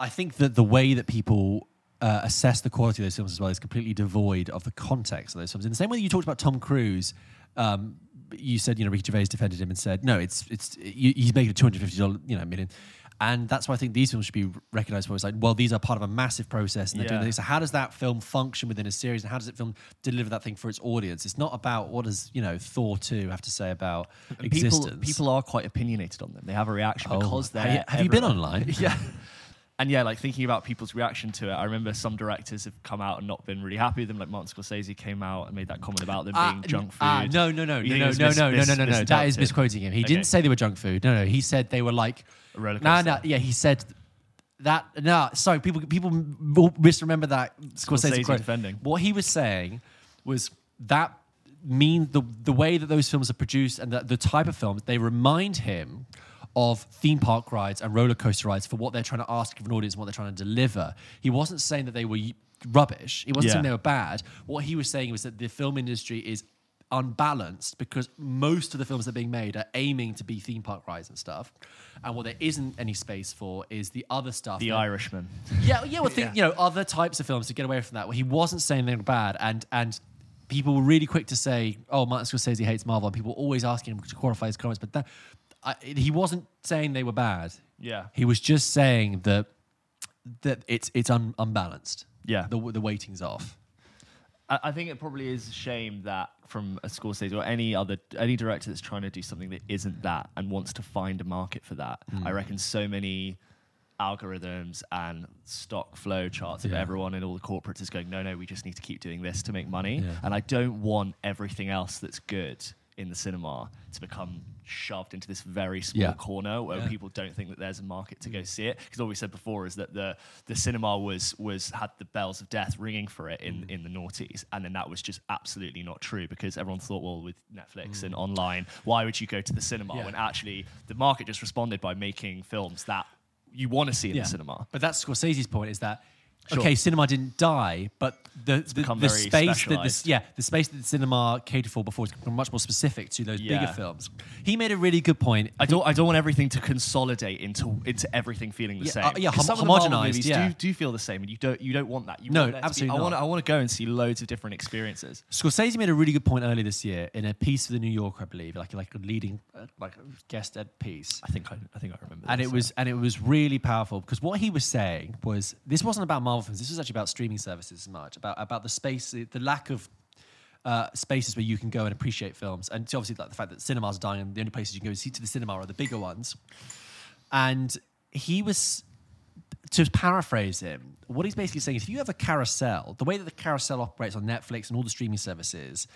I think that the way that people assess the quality of those films as well is completely devoid of the context of those films. In the same way that you talked about Tom Cruise, you said, you know, Ricky Gervais defended him and said, no, he's making a $250 million. And that's why I think these films should be recognised for. It's like, well, these are part of a massive process, and they're doing this. So how does that film function within a series, and how does it film deliver that thing for its audience? It's not about what does Thor 2 have to say about existence. People are quite opinionated on them. They have a reaction because they're. Have you been online? Yeah. And yeah, like thinking about people's reaction to it, I remember some directors have come out and not been really happy with them. Like Martin Scorsese came out and made that comment about them being junk food. No. That is misquoting him. He didn't say they were junk food. No, he said they were like a roller coaster. He said that. Sorry, people misremember that Scorsese quote. Defending. What he was saying was that the way that those films are produced and the type of films, they remind him of theme park rides and roller coaster rides for what they're trying to ask of an audience and what they're trying to deliver. He wasn't saying that they were rubbish. He wasn't saying they were bad. What he was saying was that the film industry is unbalanced because most of the films that are being made are aiming to be theme park rides and stuff. And what there isn't any space for is the other stuff. The Irishman. Other types of films to get away from that. He wasn't saying they were bad, and people were really quick to say, oh, Martin Scorsese hates Marvel, and people were always asking him to qualify his comments, but he wasn't saying they were bad. Yeah, he was just saying that it's unbalanced. Yeah, the weighting's off. I think it probably is a shame that from a Scorsese or any director that's trying to do something that isn't that and wants to find a market for that. Mm. I reckon so many algorithms and stock flow charts of everyone in all the corporates is going, no, we just need to keep doing this to make money. Yeah. And I don't want everything else that's good in the cinema to become shoved into this very small corner where people don't think that there's a market to go see it, because all we said before is that the cinema had the bells of death ringing for it in the noughties, and then that was just absolutely not true because everyone thought, well, with Netflix and online, why would you go to the cinema when actually the market just responded by making films that you want to see in the cinema. But that's Scorsese's point, is that okay, cinema didn't die, but the space that the space that the cinema catered for before has become much more specific to those bigger films. He made a really good point. I don't want everything to consolidate into everything feeling the same. Some homogenized movies do feel the same, and you don't want that. I want to go and see loads of different experiences. Scorsese made a really good point earlier this year in a piece for the New Yorker, I believe, like a leading guest ed piece. I think I remember. And it was really powerful because what he was saying was this wasn't about Marvel films. This was actually about streaming services as much, about the space, the lack of spaces where you can go and appreciate films, and obviously like the fact that cinemas are dying and the only places you can go see to the cinema are the bigger ones. And he was, to paraphrase him, what he's basically saying is if you have a carousel, the way that the carousel operates on Netflix and all the streaming services,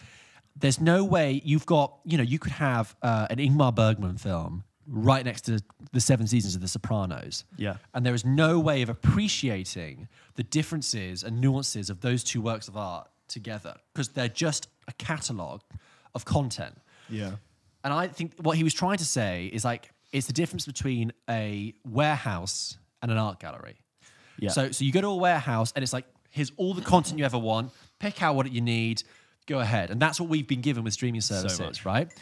there's no way you've got, you could have an Ingmar Bergman film right next to the 7 seasons of The Sopranos. Yeah. And there is no way of appreciating the differences and nuances of those two works of art together because they're just a catalogue of content. Yeah. And I think what he was trying to say is it's the difference between a warehouse and an art gallery. Yeah. So you go to a warehouse and it's like, here's all the content you ever want, pick out what you need, go ahead. And that's what we've been given with streaming services, so much, right?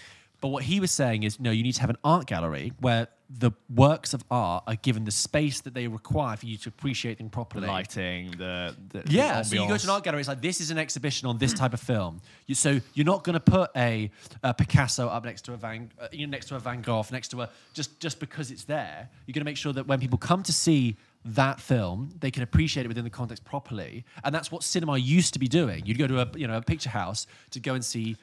But what he was saying is, no, you need to have an art gallery where the works of art are given the space that they require for you to appreciate them properly. The lighting, the ambience. So you go to an art gallery, it's like, this is an exhibition on this type of film. So you're not going to put a Picasso up next to a Van Gogh, next to a just because it's there. You're going to make sure that when people come to see that film, they can appreciate it within the context properly, and that's what cinema used to be doing. You'd go to a picture house to go and see.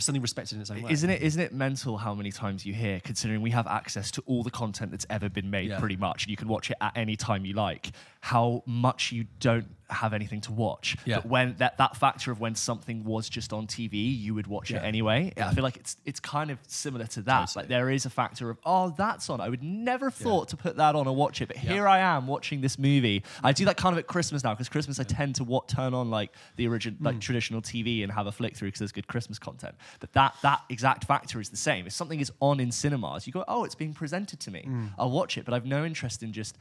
Something respected in its own way. Isn't it mental how many times you hear, considering we have access to all the content that's ever been made pretty much, and you can watch it at any time you like, how much you don't have anything to watch. Yeah. But when that factor of when something was just on TV, you would watch it anyway. Yeah. I feel like it's kind of similar to that. Totally. Like there is a factor of, oh, that's on. I would never have thought to put that on or watch it, but here I am watching this movie. I do that kind of at Christmas now, because Christmas I tend to turn on the original traditional TV and have a flick through because there's good Christmas content, but that exact factor is the same. If something is on in cinemas, you go, oh, it's being presented to me. I'll watch it, but I've no interest in just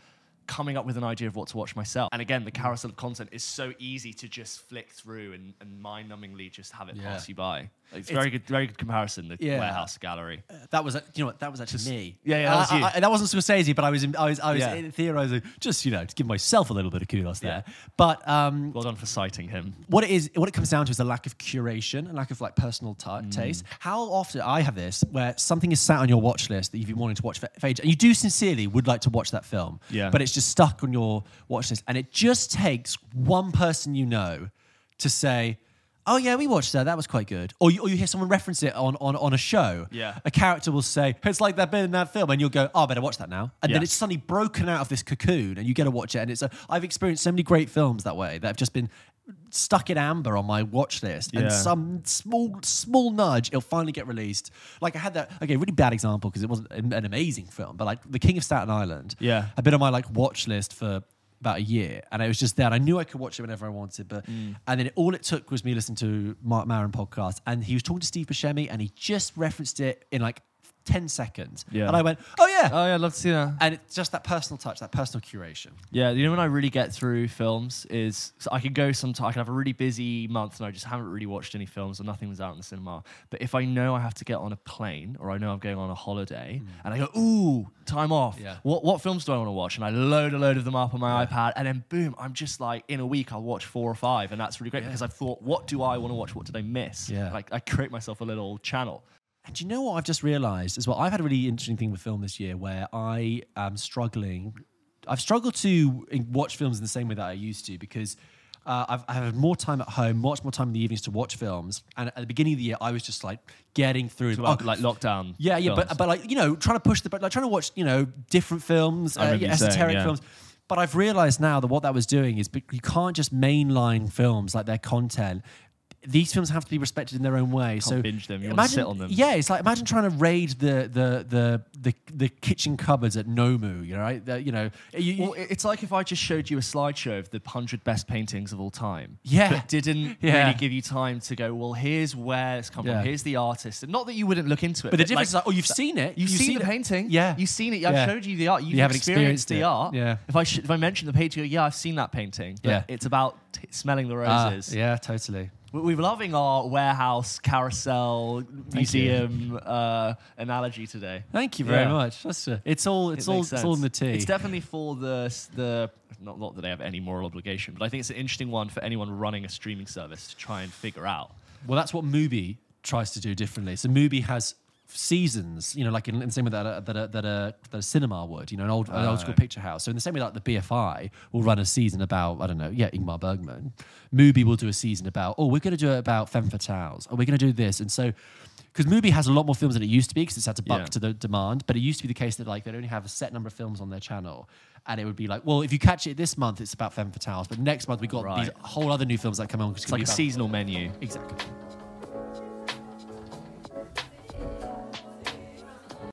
coming up with an idea of what to watch myself. And again, the carousel of content is so easy to just flick through and mind-numbingly just have it pass you by. It's very good comparison, the warehouse gallery. That was, you know what, that was actually me. Yeah, that was you. That wasn't Scorsese, but I was theorising, just, you know, to give myself a little bit of kudos there. But well done for citing him. What it is, what it comes down to is a lack of curation, a lack of like personal taste. How often I have this, where something is sat on your watch list that you've been wanting to watch for ages, and you do sincerely would like to watch that film, but it's just stuck on your watch list, and it just takes one person you know to say, oh yeah, we watched that. That was quite good. Or you hear someone reference it on a show. Yeah. A character will say, it's like that bit in that film. And you'll go, oh, I better watch that now. And then it's suddenly broken out of this cocoon and you get to watch it. And it's I've experienced so many great films that way that have just been stuck in amber on my watch list. Yeah. And some small nudge, it'll finally get released. Like I had that, okay, really bad example because it wasn't an amazing film, but like The King of Staten Island. Yeah. I've been on my like watch list for about a year, and it was just there. And I knew I could watch it whenever I wanted, but and then all it took was me listening to Mark Maron podcast, and he was talking to Steve Buscemi, and he just referenced it in like 10 seconds, and I went, oh yeah, I'd love to see that. And it's just that personal touch, that personal curation. Yeah, you know when I really get through films is so I can go sometime. I can have a really busy month, and I just haven't really watched any films, or nothing was out in the cinema. But if I know I have to get on a plane, or I know I'm going on a holiday, and I go, ooh, time off. Yeah. What films do I want to watch? And I load a load of them up on my iPad, and then boom, I'm just like, in a week I'll watch 4 or 5, and that's really great because I've thought, what do I want to watch? What did I miss? Yeah. Like I create myself a little channel. And do you know what I've just realised as well? I've had a really interesting thing with film this year where I am struggling. I've struggled to watch films in the same way that I used to because I have more time at home, much more time in the evenings to watch films. And at the beginning of the year, I was just like getting through. So like lockdown. Yeah, films. but like, you know, trying to push like trying to watch, you know, different films, esoteric films. But I've realised now that what that was doing is you can't just mainline films, like their content. These films have to be respected in their own way. Can't so binge them. You want to sit on them. Yeah, it's like imagine trying to raid the kitchen cupboards at Nomu. You know, right? It's like if I just showed you a slideshow of the 100 best paintings of all time. Yeah, but didn't really give you time to go, well, here's where it's come from. Here's the artist, and not that you wouldn't look into it. But the difference is, like, oh, you've seen it. You've seen the painting. Yeah, you've seen it. I've showed you the art. You haven't experienced the art. Yeah. If I mention the painting, I've seen that painting. But it's about smelling the roses. Yeah, totally. We're loving our warehouse, carousel, museum analogy today. Thank you very much. It's all in the tea. It's definitely for the not that they have any moral obligation, but I think it's an interesting one for anyone running a streaming service to try and figure out. Well, that's what Mubi tries to do differently. So Mubi has seasons, you know, like in the same way that a cinema would, you know, an old school picture house. So in the same way, like the BFI will run a season about, I don't know, Ingmar Bergman. Mubi will do a season about, oh, we're going to do it about femme fatales. Oh, we're going to do this. And so, because Mubi has a lot more films than it used to be because it's had to buck to the demand, but it used to be the case that like they'd only have a set number of films on their channel. And it would be like, well, if you catch it this month, it's about femme fatales, but next month we've got these whole other new films that come on. It's like a seasonal menu. Exactly.